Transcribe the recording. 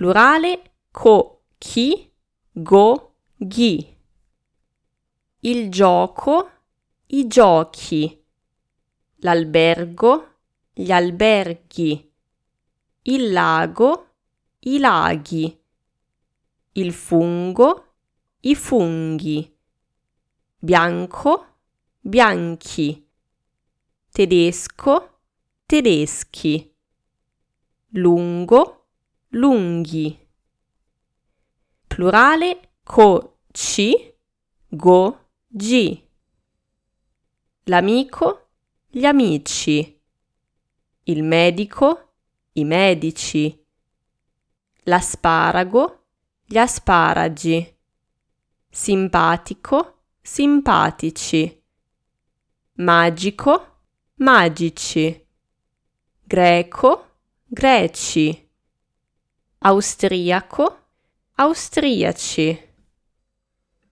plurale co, chi, go, ghi. Il gioco, i giochi. L'albergo, gli alberghi. Il lago, i laghi. Il fungo, i funghi. Bianco, bianchi. Tedesco, tedeschi. Lungo, lunghi. Plurale co, ci, go, gi. L'amico, gli amici. Il medico, i medici. L'asparago, gli asparagi. Simpatico, simpatici. Magico, magici. Greco, greci. Austriaco, austriaci.